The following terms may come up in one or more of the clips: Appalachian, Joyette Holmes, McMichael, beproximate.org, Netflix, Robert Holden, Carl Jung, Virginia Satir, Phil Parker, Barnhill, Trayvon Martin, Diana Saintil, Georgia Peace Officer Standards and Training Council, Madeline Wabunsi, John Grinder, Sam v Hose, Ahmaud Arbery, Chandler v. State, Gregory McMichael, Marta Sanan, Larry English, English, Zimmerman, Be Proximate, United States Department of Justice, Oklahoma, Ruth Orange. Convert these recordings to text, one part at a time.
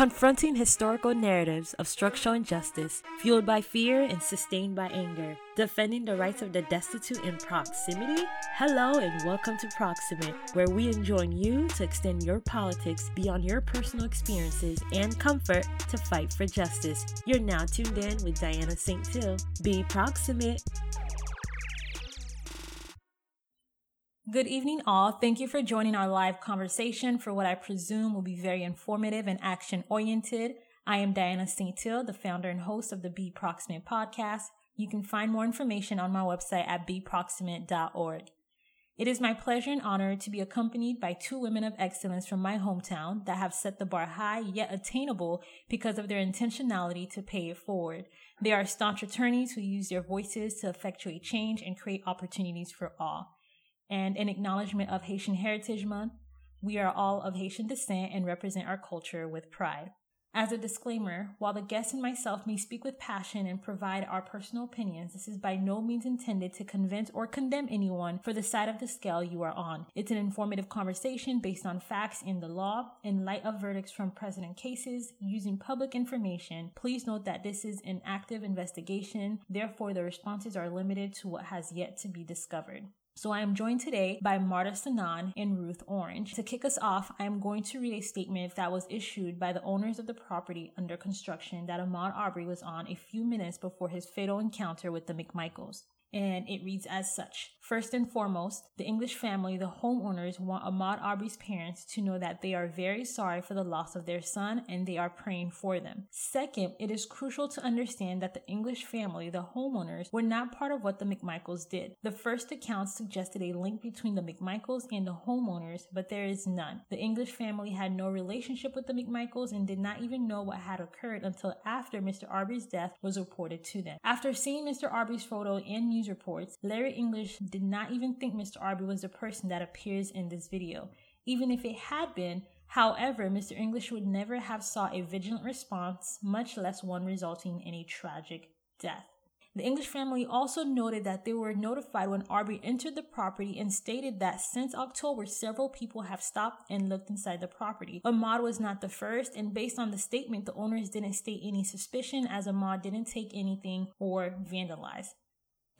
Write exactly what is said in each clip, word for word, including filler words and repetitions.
Confronting historical narratives of structural injustice fueled by fear and sustained by anger. Defending the rights of the destitute in proximity? Hello and welcome to Proximate, where we enjoin you to extend your politics beyond your personal experiences and comfort to fight for justice. You're now tuned in with Diana Saintil. Be Proximate. Good evening, all. Thank you for joining our live conversation for what I presume will be very informative and action-oriented. I am Diana Saintil, the founder and host of the Be Proximate podcast. You can find more information on my website at be proximate dot org. It is my pleasure and honor to be accompanied by two women of excellence from my hometown that have set the bar high yet attainable because of their intentionality to pay it forward. They are staunch attorneys who use their voices to effectuate change and create opportunities for all. And in acknowledgement of Haitian Heritage Month, we are all of Haitian descent and represent our culture with pride. As a disclaimer, while the guests and myself may speak with passion and provide our personal opinions, this is by no means intended to convince or condemn anyone for the side of the scale you are on. It's an informative conversation based on facts in the law, in light of verdicts from precedent cases, using public information. Please note that this is an active investigation, therefore the responses are limited to what has yet to be discovered. So I am joined today by Marta Sanan and Ruth Orange. To kick us off, I am going to read a statement that was issued by the owners of the property under construction that Ahmaud Arbery was on a few minutes before his fatal encounter with the McMichaels. And it reads as such. First and foremost, the English family, the homeowners, want Ahmaud Arbery's parents to know that they are very sorry for the loss of their son and they are praying for them. Second, it is crucial to understand that the English family, the homeowners, were not part of what the McMichaels did. The first account suggested a link between the McMichaels and the homeowners, but there is none. The English family had no relationship with the McMichaels and did not even know what had occurred until after Mister Arbery's death was reported to them. After seeing Mister Arbery's photo and news reports, Larry English did not even think Mister Arbery was the person that appears in this video. Even if it had been, however, Mister English would never have sought a vigilant response, much less one resulting in a tragic death. The English family also noted that they were notified when Arbery entered the property and stated that since October, several people have stopped and looked inside the property. Ahmaud was not the first, and based on the statement, the owners didn't state any suspicion as Ahmaud didn't take anything or vandalize.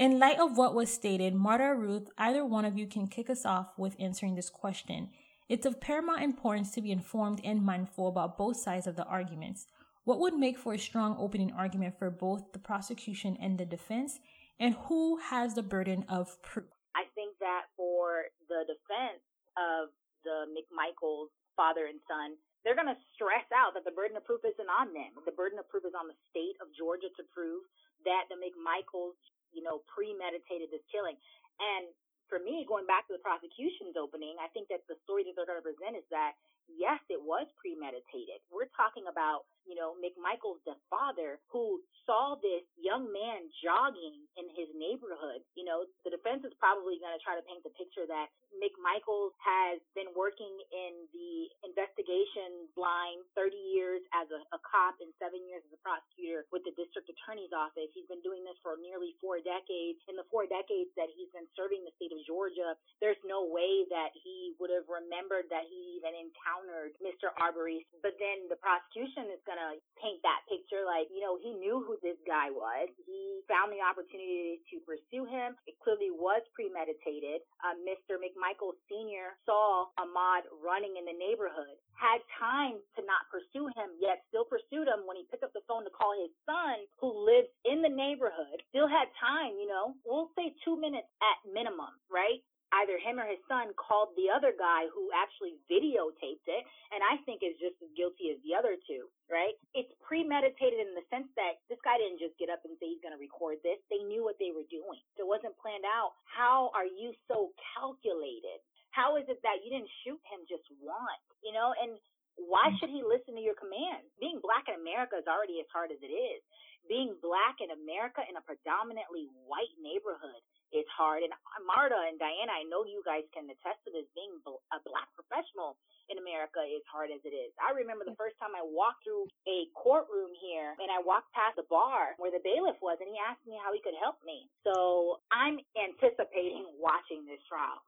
In light of what was stated, Marta or Ruth, either one of you can kick us off with answering this question. It's of paramount importance to be informed and mindful about both sides of the arguments. What would make for a strong opening argument for both the prosecution and the defense? And who has the burden of proof? I think that for the defense of the McMichaels, father and son, they're going to stress out that the burden of proof isn't on them. The burden of proof is on the state of Georgia to prove that the McMichaels, you know, premeditated this killing. And for me, going back to the prosecution's opening, I think that the story that they're going to present is that, yes, it was premeditated. We're talking about, you know, McMichael's the father who saw this young man jogging in his neighborhood. You know, the defense is probably going to try to paint the picture that McMichael has been working in the investigation line thirty years as a, a cop and seven years as a prosecutor with the district attorney's office. He's been doing this for nearly four decades. In the four decades that he's been serving the state of Georgia, there's no way that he would have remembered that he even encountered Mister Arbery, but then the prosecution is going to paint that picture like, you know, he knew who this guy was. He found the opportunity to pursue him. It clearly was premeditated. Uh, Mister McMichael Senior saw Ahmaud running in the neighborhood, had time to not pursue him, yet still pursued him when he picked up the phone to call his son, who lives in the neighborhood, still had time, you know, we'll say two minutes at minimum, right? Either him or his son called the other guy who actually videotaped it, and I think is just as guilty as the other two, right? It's premeditated in the sense that this guy didn't just get up and say he's going to record this. They knew what they were doing. It wasn't planned out. How are you so calculated? How is it that you didn't shoot him just once, you know? And why should he listen to your commands? Being black in America is already as hard as it is. Being black in America in a predominantly white neighborhood, it's hard. And Marta and Diana, I know you guys can attest to this. Being a black professional in America is hard as it is. I remember the first time I walked through a courtroom here and I walked past the bar where the bailiff was and he asked me how he could help me. So I'm anticipating watching this trial.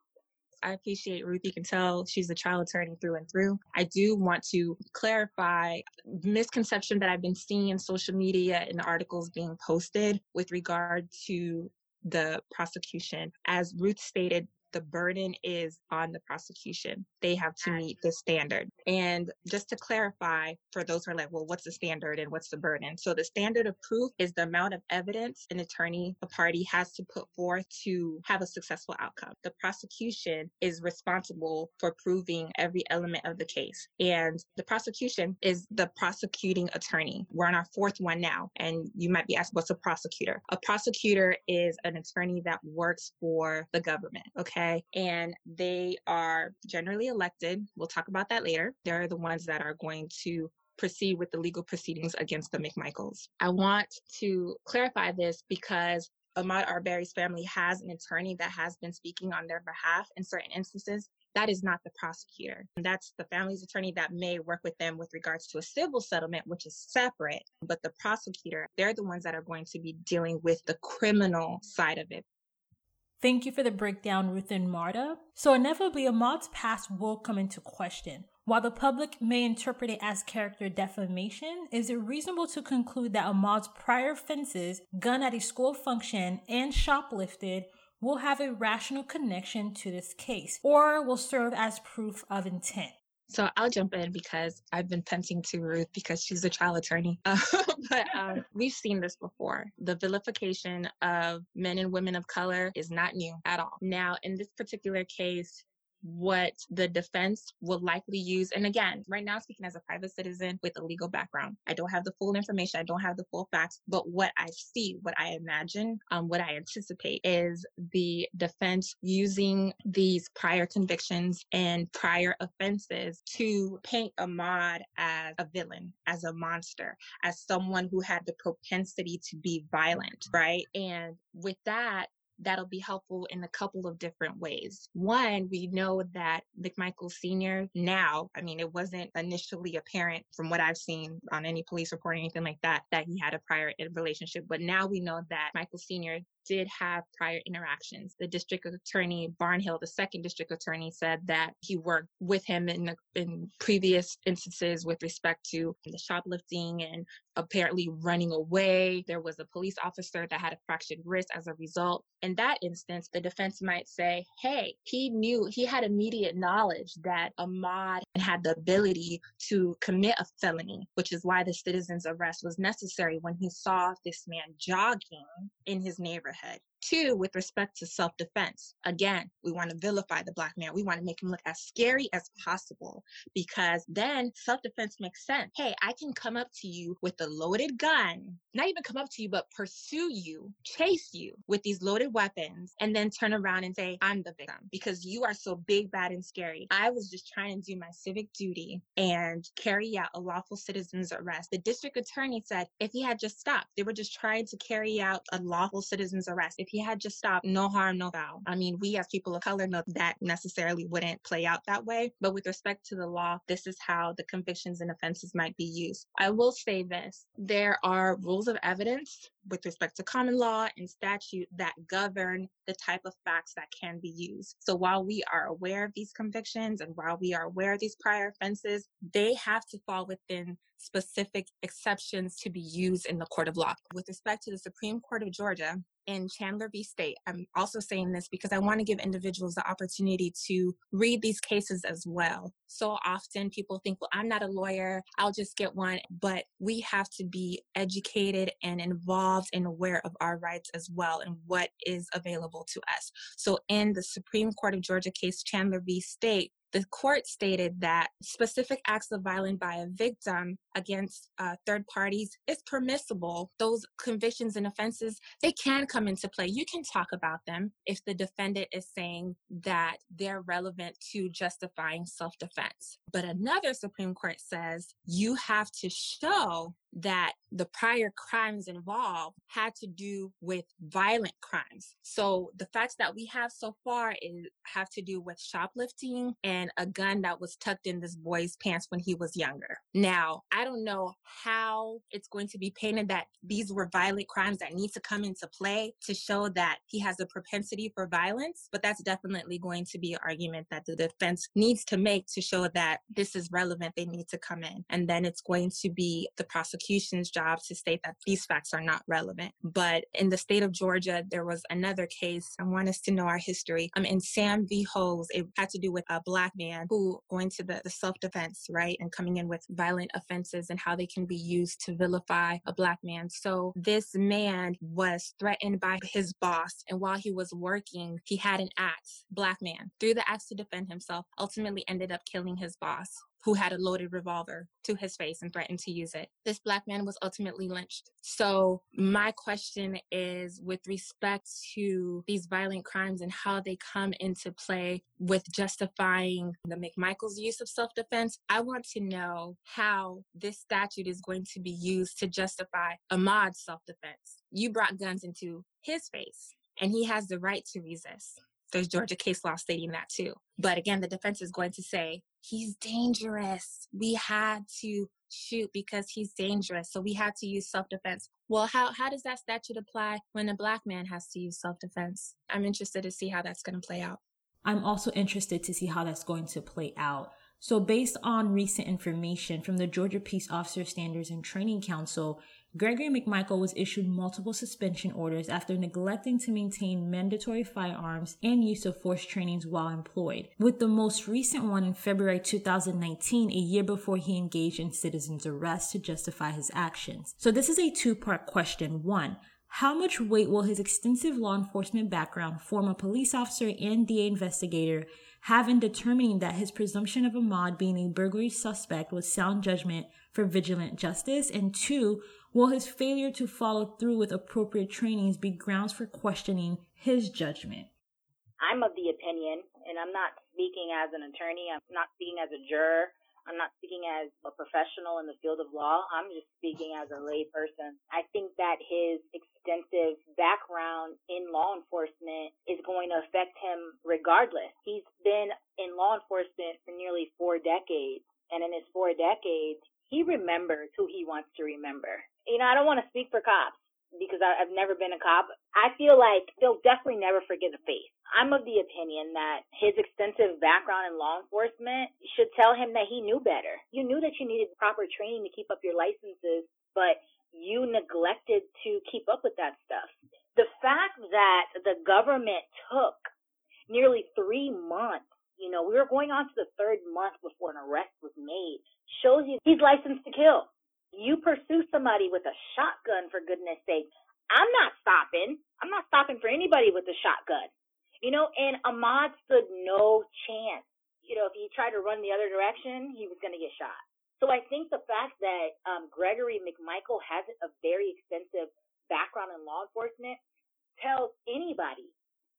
I appreciate Ruth. You can tell she's a trial attorney through and through. I do want to clarify misconception that I've been seeing in social media and articles being posted with regard to the prosecution. As Ruth stated, the burden is on the prosecution. They have to meet the standard. And just to clarify, for those who are like, well, what's the standard and what's the burden? So the standard of proof is the amount of evidence an attorney, a party has to put forth to have a successful outcome. The prosecution is responsible for proving every element of the case. And the prosecution is the prosecuting attorney. We're on our fourth one now. And you might be asked, what's a prosecutor? A prosecutor is an attorney that works for the government, okay? And they are generally elected. We'll talk about that later. They're the ones that are going to proceed with the legal proceedings against the McMichaels. I want to clarify this because Ahmaud Arbery's family has an attorney that has been speaking on their behalf in certain instances. That is not the prosecutor. That's the family's attorney that may work with them with regards to a civil settlement, which is separate. But the prosecutor, they're the ones that are going to be dealing with the criminal side of it. Thank you for the breakdown, Ruth and Marta. So inevitably, Ahmaud's past will come into question. While the public may interpret it as character defamation, is it reasonable to conclude that Ahmaud's prior offenses, gun at a school function, and shoplifted will have a rational connection to this case, or will serve as proof of intent? So I'll jump in because I've been punting to Ruth because she's a trial attorney. Uh, but um, we've seen this before. The vilification of men and women of color is not new at all. Now, in this particular case, what the defense will likely use, and again, right now speaking as a private citizen with a legal background, I don't have the full information, I don't have the full facts, but what I see, what I imagine, um, what I anticipate is the defense using these prior convictions and prior offenses to paint Ahmaud as a villain, as a monster, as someone who had the propensity to be violent, right? And with that, that'll be helpful in a couple of different ways. One, we know that McMichael Senior now, I mean, it wasn't initially apparent from what I've seen on any police report or anything like that, that he had a prior relationship. But now we know that Michael Senior did have prior interactions. The district attorney, Barnhill, the second district attorney, said that he worked with him in, the, in previous instances with respect to the shoplifting and apparently running away. There was a police officer that had a fractured wrist as a result. In that instance, the defense might say, hey, he knew, he had immediate knowledge that Ahmaud had the ability to commit a felony, which is why the citizen's arrest was necessary when he saw this man jogging in his neighborhood. Two, with respect to self-defense, again, we want to vilify the Black man. We want to make him look as scary as possible because then self-defense makes sense. Hey, I can come up to you with a loaded gun, not even come up to you, but pursue you, chase you with these loaded weapons, and then turn around and say, I'm the victim because you are so big, bad, and scary. I was just trying to do my civic duty and carry out a lawful citizen's arrest. The district attorney said if he had just stopped, they were just trying to carry out a lawful citizen's arrest. If he had just stopped, no harm, no foul. I mean, we as people of color know that necessarily wouldn't play out that way. But with respect to the law, this is how the convictions and offenses might be used. I will say this. There are rules of evidence with respect to common law and statute that govern the type of facts that can be used. So while we are aware of these convictions and while we are aware of these prior offenses, they have to fall within specific exceptions to be used in the court of law. With respect to the Supreme Court of Georgia, in Chandler v. State, I'm also saying this because I want to give individuals the opportunity to read these cases as well. So often people think, well, I'm not a lawyer, I'll just get one. But we have to be educated and involved and aware of our rights as well and what is available to us. So in the Supreme Court of Georgia case, Chandler v. State, the court stated that specific acts of violence by a victim against uh, third parties is permissible. Those convictions and offenses, they can come into play. You can talk about them if the defendant is saying that they're relevant to justifying self-defense. But another Supreme Court says you have to show that the prior crimes involved had to do with violent crimes. So the facts that we have so far is, have to do with shoplifting and a gun that was tucked in this boy's pants when he was younger. Now, I don't know how it's going to be painted that these were violent crimes that need to come into play to show that he has a propensity for violence, but that's definitely going to be an argument that the defense needs to make to show that this is relevant. They need to come in. And then it's going to be the prosecution's job to state that these facts are not relevant. But in the state of Georgia, there was another case. I want us to know our history. Um, in Sam v Hose, it had to do with a Black man who going to the, the self-defense, right? And coming in with violent offenses and how they can be used to vilify a Black man. So this man was threatened by his boss. And while he was working, he had an axe, Black man, threw the axe to defend himself, ultimately ended up killing his boss, who had a loaded revolver to his face and threatened to use it. This Black man was ultimately lynched. So my question is, with respect to these violent crimes and how they come into play with justifying the McMichael's use of self-defense, I want to know how this statute is going to be used to justify Ahmaud's self-defense. You brought guns into his face, and he has the right to resist. There's Georgia case law stating that too. But again, the defense is going to say, he's dangerous. We had to shoot because he's dangerous. So we had to use self-defense. Well, how, how does that statute apply when a Black man has to use self-defense? I'm interested to see how that's going to play out. I'm also interested to see how that's going to play out. So based on recent information from the Georgia Peace Officer Standards and Training Council, Gregory McMichael was issued multiple suspension orders after neglecting to maintain mandatory firearms and use of force trainings while employed, with the most recent one in February two thousand nineteen, a year before he engaged in citizens' arrest to justify his actions. So this is a two-part question. One, how much weight will his extensive law enforcement background, former police officer and D A investigator, have in determining that his presumption of Ahmaud being a burglary suspect was sound judgment for vigilant justice? And two, will his failure to follow through with appropriate trainings be grounds for questioning his judgment? I'm of the opinion, and I'm not speaking as an attorney, I'm not speaking as a juror, I'm not speaking as a professional in the field of law, I'm just speaking as a lay person. I think that his extensive background in law enforcement is going to affect him regardless. He's been in law enforcement for nearly four decades, and in his four decades, he remembers who he wants to remember. You know, I don't want to speak for cops because I've never been a cop. I feel like they'll definitely never forget a face. I'm of the opinion that his extensive background in law enforcement should tell him that he knew better. You knew that you needed proper training to keep up your licenses, but you neglected to keep up with that stuff. The fact that the government took nearly three months, you know, we were going on to the third month before an arrest was made, shows you he's licensed to kill. You pursue somebody with a shotgun, for goodness sake. I'm not stopping. I'm not stopping for anybody with a shotgun. You know, and Ahmaud stood no chance. You know, if he tried to run the other direction, he was going to get shot. So I think the fact that um, Gregory McMichael has a very extensive background in law enforcement tells anybody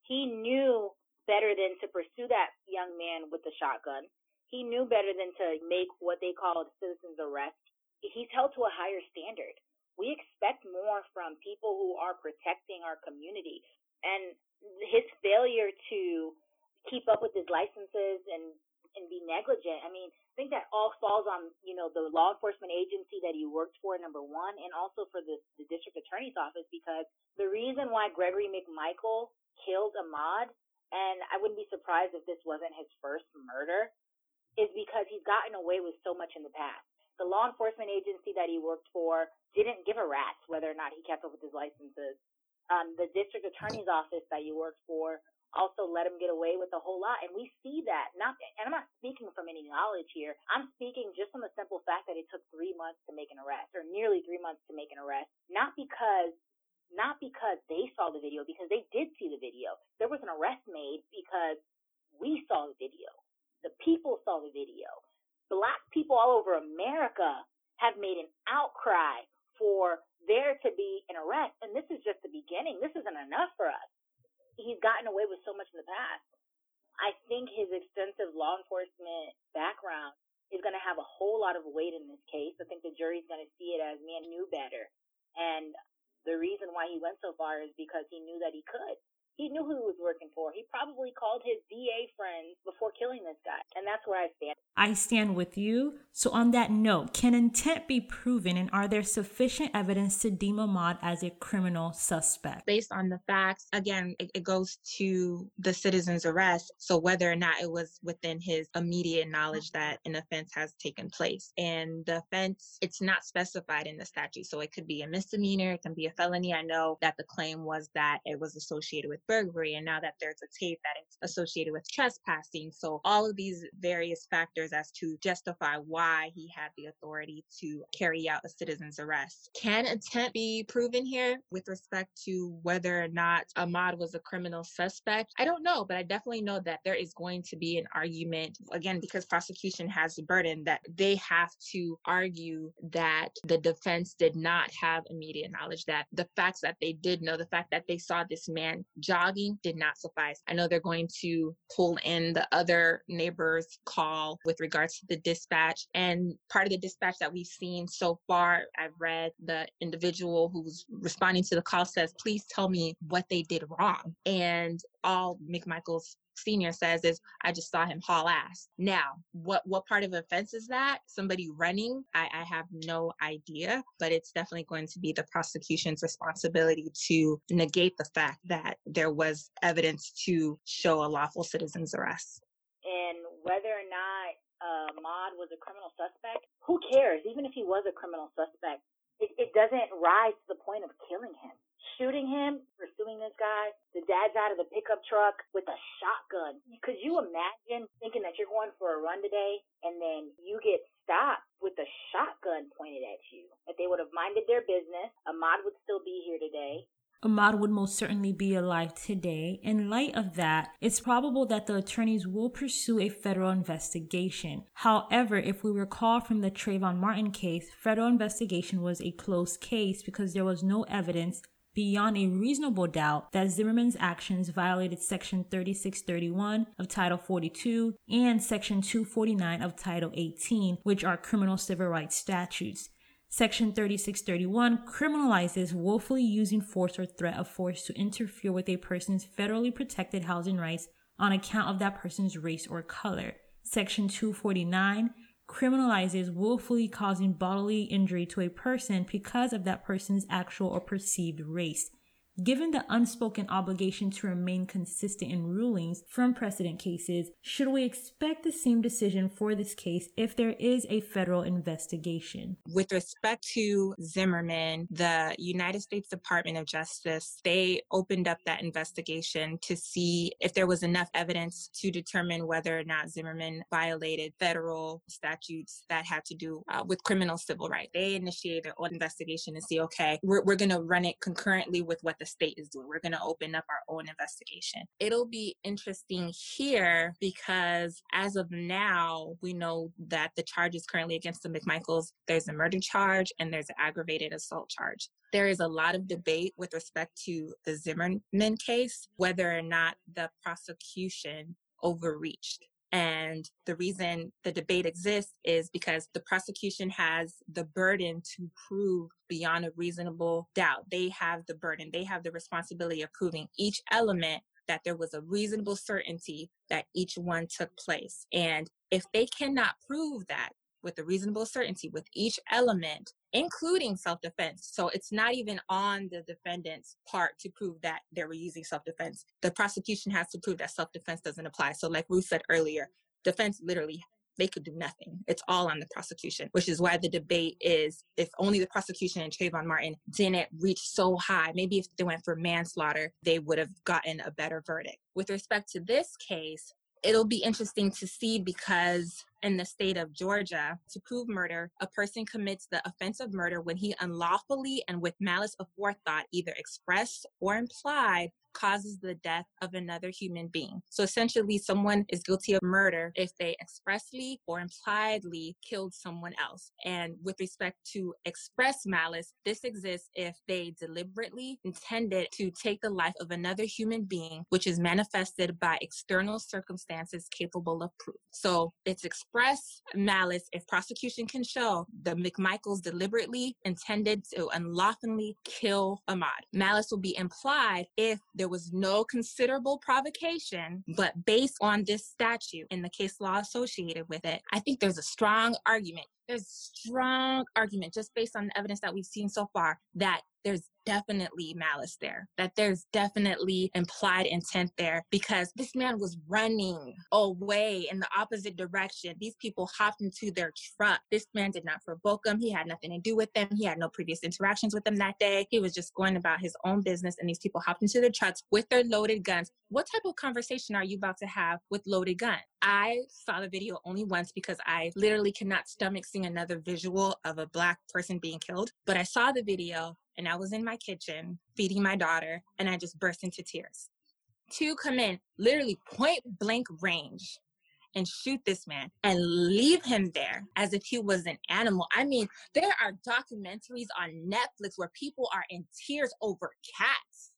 he knew better than to pursue that young man with the shotgun. He knew better than to make what they call a citizen's arrest. He's held to a higher standard. We expect more from people who are protecting our community. And his failure to keep up with his licenses and, and be negligent, I mean, I think that all falls on, you know, the law enforcement agency that he worked for, number one, and also for the, the district attorney's office, because the reason why Gregory McMichael killed Ahmaud, and I wouldn't be surprised if this wasn't his first murder, is because he's gotten away with so much in the past. The law enforcement agency that he worked for didn't give a rat's whether or not he kept up with his licenses. Um, the district attorney's office that he worked for also let him get away with a whole lot. And we see that. Not, and I'm not speaking from any knowledge here. I'm speaking just from the simple fact that it took three months to make an arrest, or nearly three months to make an arrest. Not because, not because they saw the video, because they did see the video. There was an arrest made because we saw the video. The people saw the video. Black people all over America have made an outcry for there to be an arrest. And this is just the beginning. This isn't enough for us. He's gotten away with so much in the past. I think his extensive law enforcement background is going to have a whole lot of weight in this case. I think the jury's going to see it as, man knew better. And the reason why he went so far is because he knew that he could. He knew who he was working for. He probably called his D A friends before killing this guy. And that's where I stand. I stand with you. So on that note, can intent be proven, and are there sufficient evidence to deem Ahmaud as a criminal suspect? Based on the facts, again, it, it goes to the citizen's arrest. So whether or not it was within his immediate knowledge that an offense has taken place. And the offense, it's not specified in the statute. So it could be a misdemeanor. It can be a felony. I know that the claim was that it was associated with burglary, and now that there's a tape that it's associated with trespassing. So all of these various factors as to justify why he had the authority to carry out a citizen's arrest. Can intent be proven here with respect to whether or not Ahmaud was a criminal suspect? I don't know, but I definitely know that there is going to be an argument, again, because prosecution has the burden that they have to argue that the defense did not have immediate knowledge, that the facts that they did know, the fact that they saw this man jogging did not suffice. I know they're going to pull in the other neighbor's call with regards to the dispatch. And part of the dispatch that we've seen so far, I've read the individual who's responding to the call says, please tell me what they did wrong. And all McMichael's Senior says is, I just saw him haul ass. Now, what what part of offense is that? Somebody running? I, I have no idea, but it's definitely going to be the prosecution's responsibility to negate the fact that there was evidence to show a lawful citizen's arrest. And whether or not uh, Ahmaud was a criminal suspect, who cares? Even if he was a criminal suspect, it, it doesn't rise to the point of killing him. Shooting him, pursuing this guy, the dad's out of the pickup truck with a shotgun. Could you imagine thinking that you're going for a run today and then you get stopped with a shotgun pointed at you? If they would have minded their business, Ahmaud would still be here today. Ahmaud would most certainly be alive today. In light of that, it's probable that the attorneys will pursue a federal investigation. However, if we recall from the Trayvon Martin case, federal investigation was a closed case because there was no evidence beyond a reasonable doubt that Zimmerman's actions violated Section thirty-six thirty-one of Title forty-two and Section two forty-nine of Title eighteen, which are criminal civil rights statutes. Section thirty-six thirty-one criminalizes willfully using force or threat of force to interfere with a person's federally protected housing rights on account of that person's race or color. Section two forty-nine criminalizes willfully causing bodily injury to a person because of that person's actual or perceived race. Given the unspoken obligation to remain consistent in rulings from precedent cases, should we expect the same decision for this case if there is a federal investigation? With respect to Zimmerman, the United States Department of Justice, they opened up that investigation to see if there was enough evidence to determine whether or not Zimmerman violated federal statutes that had to do uh, with criminal civil rights. They initiated their own investigation to see, okay, we're, we're going to run it concurrently with what the state is doing. We're going to open up our own investigation. It'll be interesting here because as of now, we know that the charges currently against the McMichaels, there's a murder charge and there's an aggravated assault charge. There is a lot of debate with respect to the Zimmerman case, whether or not the prosecution overreached. And the reason the debate exists is because the prosecution has the burden to prove beyond a reasonable doubt. They have the burden. They have the responsibility of proving each element that there was a reasonable certainty that each one took place. And if they cannot prove that with a reasonable certainty with each element, including self-defense. So it's not even on the defendant's part to prove that they were using self-defense. The prosecution has to prove that self-defense doesn't apply. So like Ruth said earlier, defense literally, they could do nothing. It's all on the prosecution, which is why the debate is if only the prosecution and Trayvon Martin didn't reach so high, maybe if they went for manslaughter, they would have gotten a better verdict. With respect to this case, it'll be interesting to see because in the state of Georgia, to prove murder, a person commits the offense of murder when he unlawfully and with malice aforethought, either expressed or implied, causes the death of another human being. So essentially, someone is guilty of murder if they expressly or impliedly killed someone else. And with respect to express malice, this exists if they deliberately intended to take the life of another human being, which is manifested by external circumstances capable of proof. So it's express malice if prosecution can show the McMichaels deliberately intended to unlawfully kill Ahmaud. Malice will be implied if there was no considerable provocation, but based on this statute and the case law associated with it, I think there's a strong argument. There's strong argument just based on the evidence that we've seen so far that there's definitely malice there, that there's definitely implied intent there, because this man was running away in the opposite direction. These people hopped into their truck. This man did not provoke them. He had nothing to do with them. He had no previous interactions with them that day. He was just going about his own business, and these people hopped into their trucks with their loaded guns. What type of conversation are you about to have with loaded guns? I saw the video only once because I literally cannot stomach seeing another visual of a Black person being killed, but I saw the video and I was in my kitchen feeding my daughter, and I just burst into tears. Two come in, literally point blank range, and shoot this man and leave him there as if he was an animal. I mean, there are documentaries on Netflix where people are in tears over cats.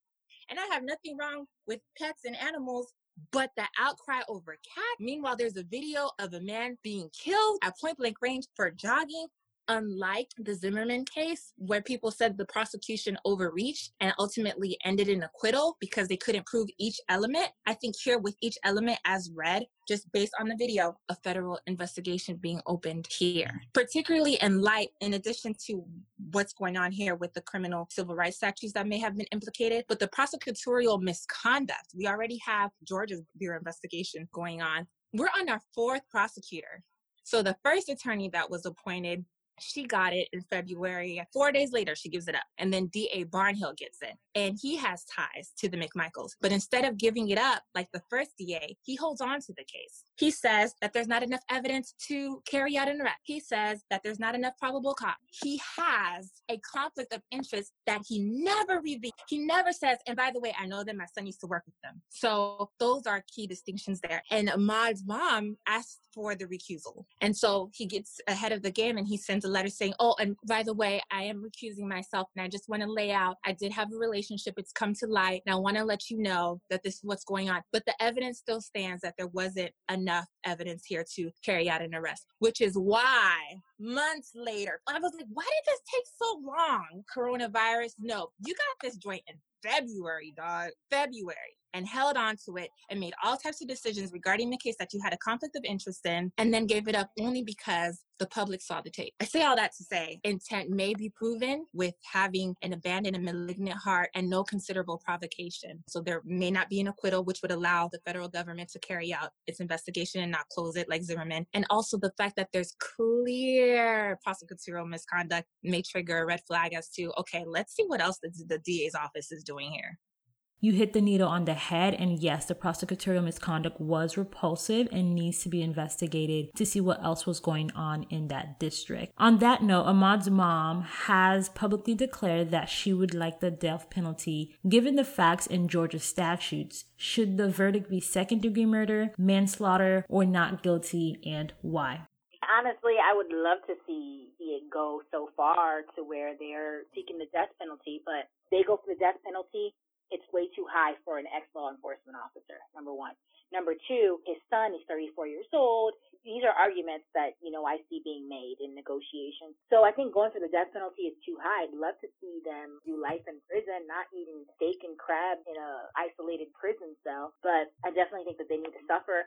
And I have nothing wrong with pets and animals, but the outcry over cats. Meanwhile, there's a video of a man being killed at point blank range for jogging. Unlike the Zimmerman case, where people said the prosecution overreached and ultimately ended in acquittal because they couldn't prove each element, I think here with each element as read, just based on the video, a federal investigation being opened here. Particularly in light, in addition to what's going on here with the criminal civil rights statutes that may have been implicated, but the prosecutorial misconduct. We already have Georgia's Bureau investigation going on. We're on our fourth prosecutor. So the first attorney that was appointed, she got it in February. Four days later, she gives it up. And then D A Barnhill gets it. And he has ties to the McMichaels. But instead of giving it up, like the first D A, he holds on to the case. He says that there's not enough evidence to carry out an arrest. He says that there's not enough probable cause. He has a conflict of interest that he never reveals. He never says, and by the way, I know that my son used to work with them. So those are key distinctions there. And Ahmaud's mom asked for the recusal. And so he gets ahead of the game and he sends a letter saying, oh, and by the way, I am recusing myself and I just want to lay out, I did have a relationship, it's come to light, and I want to let you know that this is what's going on. But the evidence still stands that there wasn't enough evidence here to carry out an arrest, which is why months later, I was like, why did this take so long? Coronavirus? No, you got this joint in February, dog, February. And held on to it and made all types of decisions regarding the case that you had a conflict of interest in, and then gave it up only because the public saw the tape. I say all that to say intent may be proven with having an abandoned and malignant heart and no considerable provocation. So there may not be an acquittal, which would allow the federal government to carry out its investigation and not close it like Zimmerman. And also the fact that there's clear prosecutorial misconduct may trigger a red flag as to, okay, let's see what else the, the D A's office is doing here. You hit the needle on the head, and yes, the prosecutorial misconduct was repulsive and needs to be investigated to see what else was going on in that district. On that note, Ahmaud's mom has publicly declared that she would like the death penalty given the facts in Georgia statutes. Should the verdict be second-degree murder, manslaughter, or not guilty, and why? Honestly, I would love to see it go so far to where they're seeking the death penalty, but they go for the death penalty. It's way too high for an ex-law enforcement officer, number one. Number two, his son is thirty-four years old. These are arguments that, you know, I see being made in negotiations. So I think going for the death penalty is too high. I'd love to see them do life in prison, not eating steak and crab in a isolated prison cell. But I definitely think that they need to suffer.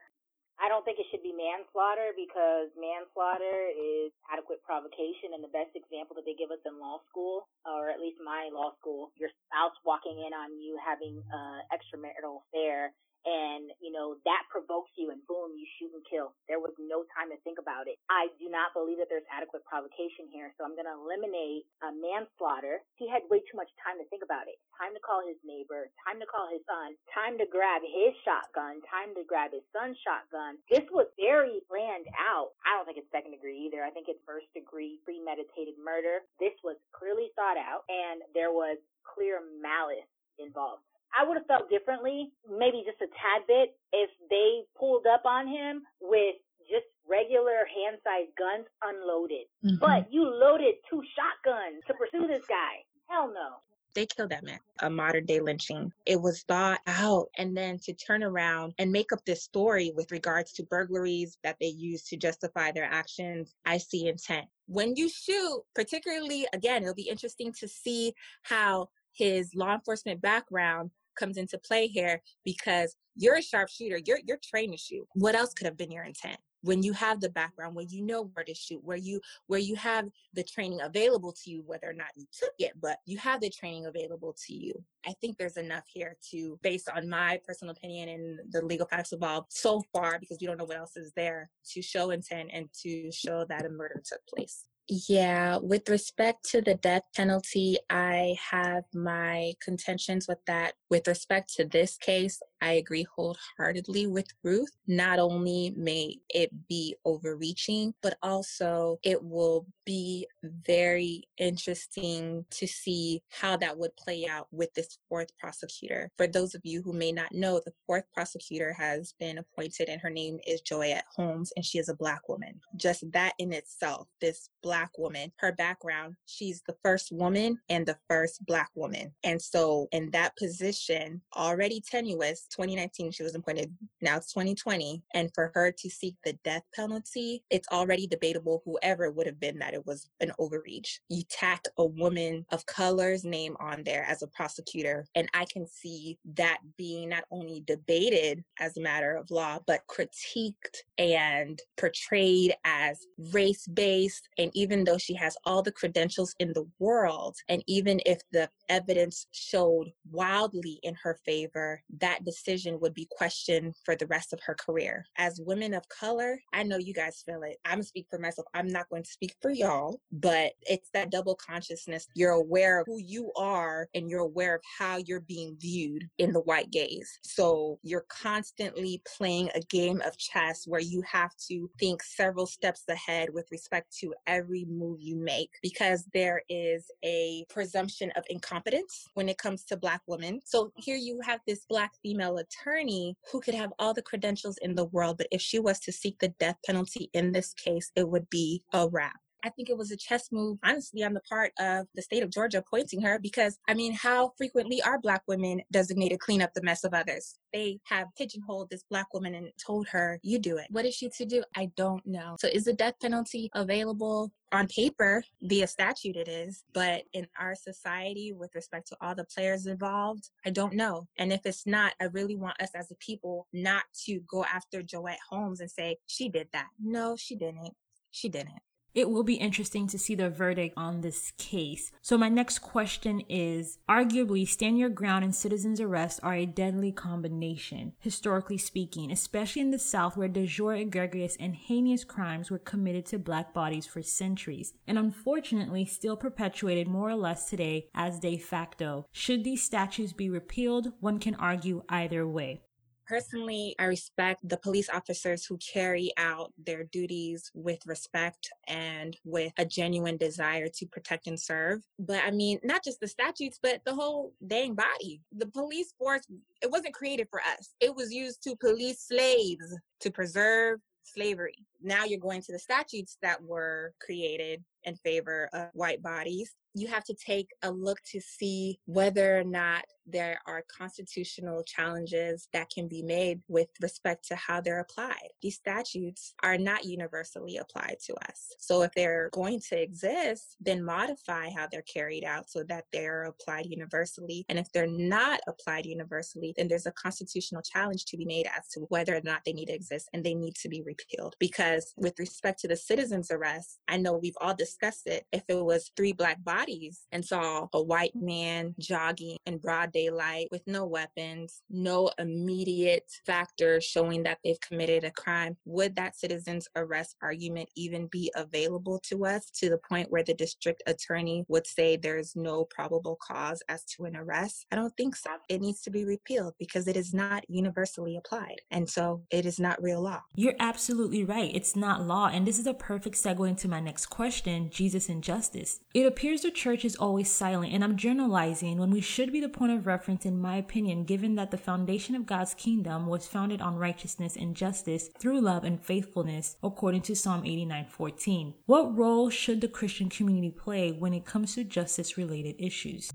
I don't think it should be manslaughter because manslaughter is adequate provocation, and the best example that they give us in law school, or at least my law school, your spouse walking in on you having uh, extramarital affair, and, you know, that provokes you, and boom, you shoot and kill. There was no time to think about it. I do not believe that there's adequate provocation here, so I'm going to eliminate uh, manslaughter. He had way too much time to think about it. Time to call his neighbor, time to call his son, time to grab his shotgun, time to grab his son's shotgun. This was very planned out. I don't think it's second degree either. I think it's first degree premeditated murder. This was clearly thought out, and there was clear malice involved. I would have felt differently, maybe just a tad bit, if they pulled up on him with just regular hand-sized guns unloaded. Mm-hmm. But you loaded two shotguns to pursue this guy. Hell no. They killed that man, a modern day lynching. It was thought out. And then to turn around and make up this story with regards to burglaries that they use to justify their actions, I see intent. When you shoot, particularly, again, it'll be interesting to see how his law enforcement background comes into play here, because you're a sharpshooter. You're you're trained to shoot. What else could have been your intent? When you have the background, when you know where to shoot, where you where you have the training available to you, whether or not you took it, but you have the training available to you. I think there's enough here to, based on my personal opinion and the legal facts involved so far, because we don't know what else is there, to show intent and to show that a murder took place. Yeah, with respect to the death penalty, I have my contentions with that. With respect to this case, I agree wholeheartedly with Ruth. Not only may it be overreaching, but also it will be very interesting to see how that would play out with this fourth prosecutor. For those of you who may not know, the fourth prosecutor has been appointed, and her name is Joyette Holmes, and she is a Black woman. Just that in itself, this Black Black woman, her background, she's the first woman and the first Black woman. And so in that position, already tenuous, twenty nineteen, she was appointed, now it's twenty twenty. And for her to seek the death penalty, it's already debatable whoever would have been that it was an overreach. You tack a woman of color's name on there as a prosecutor, and I can see that being not only debated as a matter of law, but critiqued and portrayed as race-based. And even Even though she has all the credentials in the world, and even if the evidence showed wildly in her favor, that decision would be questioned for the rest of her career. As women of color, I know you guys feel it. I'm going to speak for myself. I'm not going to speak for y'all, but it's that double consciousness. You're aware of who you are, and you're aware of how you're being viewed in the white gaze. So you're constantly playing a game of chess where you have to think several steps ahead with respect to every move you make, because there is a presumption of incompetence when it comes to Black women. So here you have this Black female attorney who could have all the credentials in the world, but if she was to seek the death penalty in this case, it would be a wrap. I think it was a chess move, honestly, on the part of the state of Georgia appointing her, because, I mean, how frequently are Black women designated clean up the mess of others? They have pigeonholed this Black woman and told her, you do it. What is she to do? I don't know. So is the death penalty available? On paper, via statute it is, but in our society, with respect to all the players involved, I don't know. And if it's not, I really want us as a people not to go after Joyette Holmes and say, she did that. No, she didn't. She didn't. It will be interesting to see the verdict on this case. So my next question is, arguably, stand your ground and citizen's arrest are a deadly combination, historically speaking, especially in the South, where de jure egregious and heinous crimes were committed to Black bodies for centuries, and unfortunately still perpetuated more or less today as de facto. Should these statutes be repealed? One can argue either way. Personally, I respect the police officers who carry out their duties with respect and with a genuine desire to protect and serve. But I mean, not just the statutes, but the whole dang body. The police force, it wasn't created for us. It was used to police slaves, to preserve slavery. Now you're going to the statutes that were created in favor of white bodies. You have to take a look to see whether or not there are constitutional challenges that can be made with respect to how they're applied. These statutes are not universally applied to us. So if they're going to exist, then modify how they're carried out so that they're applied universally. And if they're not applied universally, then there's a constitutional challenge to be made as to whether or not they need to exist and they need to be repealed. Because with respect to the citizen's arrest, I know we've all discussed it. If it was three Black bodies and saw a white man jogging in broad daylight with no weapons, no immediate factor showing that they've committed a crime, would that citizen's arrest argument even be available to us, to the point where the district attorney would say there's no probable cause as to an arrest? I don't think so. It needs to be repealed because it is not universally applied. And so it is not real law. You're absolutely right. it's not law, and this is a perfect segue into my next question, Jesus and justice. It appears the church is always silent, and I'm generalizing, when we should be the point of reference, in my opinion, given that the foundation of God's kingdom was founded on righteousness and justice through love and faithfulness, according to Psalm eighty-nine fourteen. What role should the Christian community play when it comes to justice-related issues?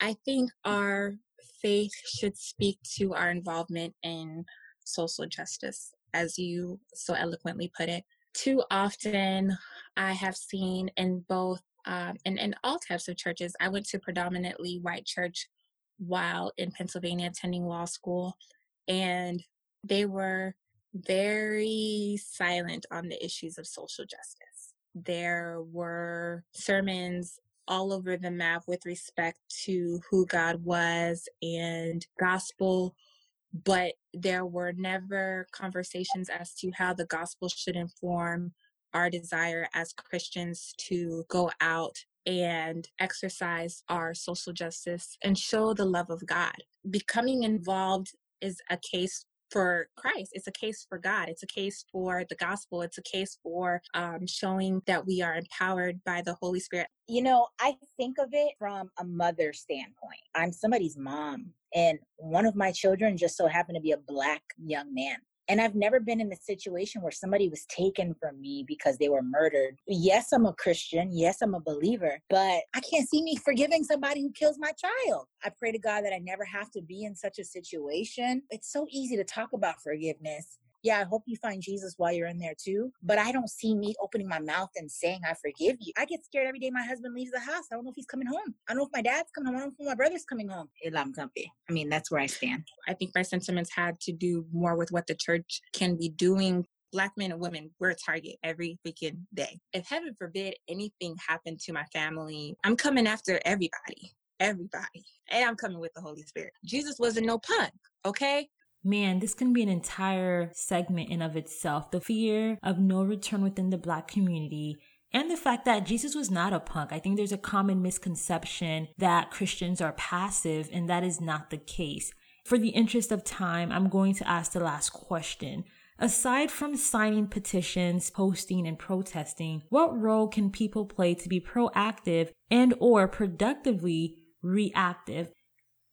I think our faith should speak to our involvement in social justice, as you so eloquently put it. Too often, I have seen in both, um, and in all types of churches. I went to predominantly white church while in Pennsylvania attending law school, and they were very silent on the issues of social justice. There were sermons all over the map with respect to who God was and gospel, but there were never conversations as to how the gospel should inform our desire as Christians to go out and exercise our social justice and show the love of God. Becoming involved is a case for Christ. It's a case for God. It's a case for the gospel. It's a case for um, showing that we are empowered by the Holy Spirit. You know, I think of it from a mother's standpoint. I'm somebody's mom, and one of my children just so happened to be a Black young man. And I've never been in a situation where somebody was taken from me because they were murdered. Yes, I'm a Christian. Yes, I'm a believer, but I can't see me forgiving somebody who kills my child. I pray to God that I never have to be in such a situation. It's so easy to talk about forgiveness. Yeah, I hope you find Jesus while you're in there too. But I don't see me opening my mouth and saying, I forgive you. I get scared every day my husband leaves the house. I don't know if he's coming home. I don't know if my dad's coming home. I don't know if my brother's coming home. I mean, that's where I stand. I think my sentiments had to do more with what the church can be doing. Black men and women, we're a target every freaking day. If heaven forbid anything happened to my family, I'm coming after everybody, everybody. And I'm coming with the Holy Spirit. Jesus wasn't no punk, okay? Man, this can be an entire segment in of itself. The fear of no return within the Black community and the fact that Jesus was not a punk. I think there's a common misconception that Christians are passive, and that is not the case. For the interest of time, I'm going to ask the last question. Aside from signing petitions, posting, and protesting, what role can people play to be proactive and or productively reactive?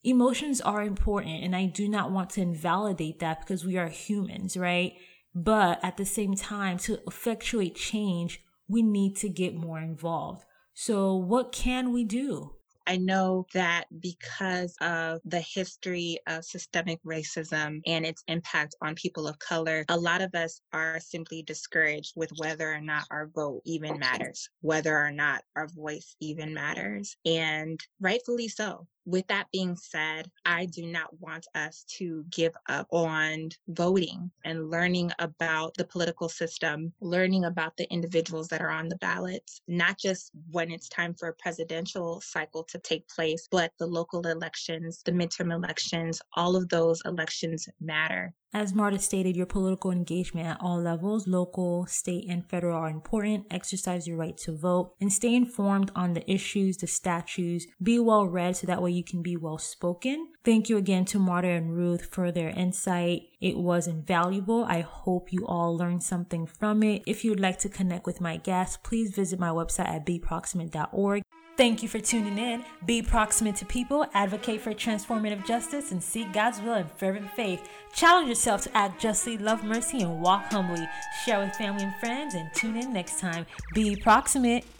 Emotions are important, and I do not want to invalidate that because we are humans, right? But at the same time, to effectuate change, we need to get more involved. So what can we do? I know that because of the history of systemic racism and its impact on people of color, a lot of us are simply discouraged with whether or not our vote even matters, whether or not our voice even matters, and rightfully so. With that being said, I do not want us to give up on voting and learning about the political system, learning about the individuals that are on the ballots, not just when it's time for a presidential cycle to take place, but the local elections, the midterm elections, all of those elections matter. As Marta stated, your political engagement at all levels, local, state, and federal, are important. Exercise your right to vote and stay informed on the issues, the statutes. Be well read so that way you can be well spoken. Thank you again to Marta and Ruth for their insight. It was invaluable. I hope you all learned something from it. If you'd like to connect with my guests, please visit my website at be proximate dot org. Thank you for tuning in. Be proximate to people, advocate for transformative justice, and seek God's will in fervent faith. Challenge yourself to act justly, love mercy, and walk humbly. Share with family and friends, and tune in next time. Be proximate.